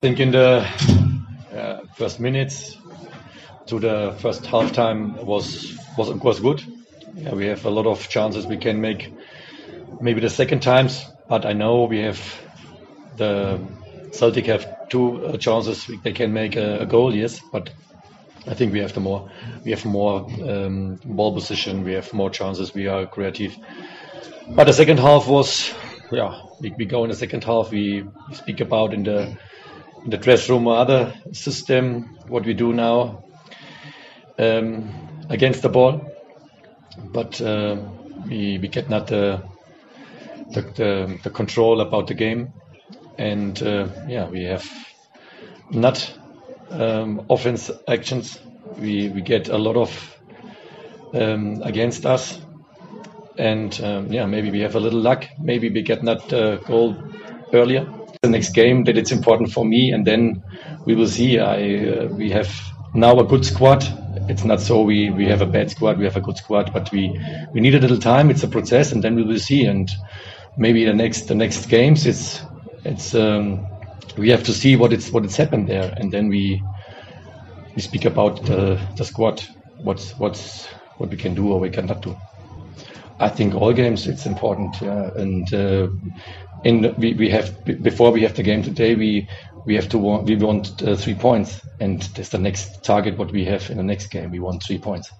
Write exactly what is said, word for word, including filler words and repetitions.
I think in the uh, first minutes to the first half time was was of course good. Yeah, we have a lot of chances we can make. Maybe the second times, but I know we have the Celtic have two uh, chances they can make a, a goal. Yes, but I think we have the more. We have more um, ball position. We have more chances. We are creative. But the second half was, yeah. We, we go in the second half. We speak about in the. In the dress room or other system, what we do now um, against the ball, but uh, we we get not the the, the the control about the game, and uh, yeah, we have not um, offense actions. We we get a lot of um, against us, and um, yeah, maybe we have a little luck. Maybe we get not uh, goal earlier. The next game that it's important for me, and then we will see. I uh, we have now a good squad. It's not so we we have a bad squad. We have a good squad, but we we need a little time. It's a process, and then we will see. And maybe the next the next games, it's it's um, we have to see what it's what it's happened there, and then we we speak about the the squad. What's what's what we can do or we cannot do. I think all games it's important, yeah, and. Uh, And we, we have before we have the game today. We we have to want, we want uh, three points, and that's the next target. What we have in the next game, we want three points.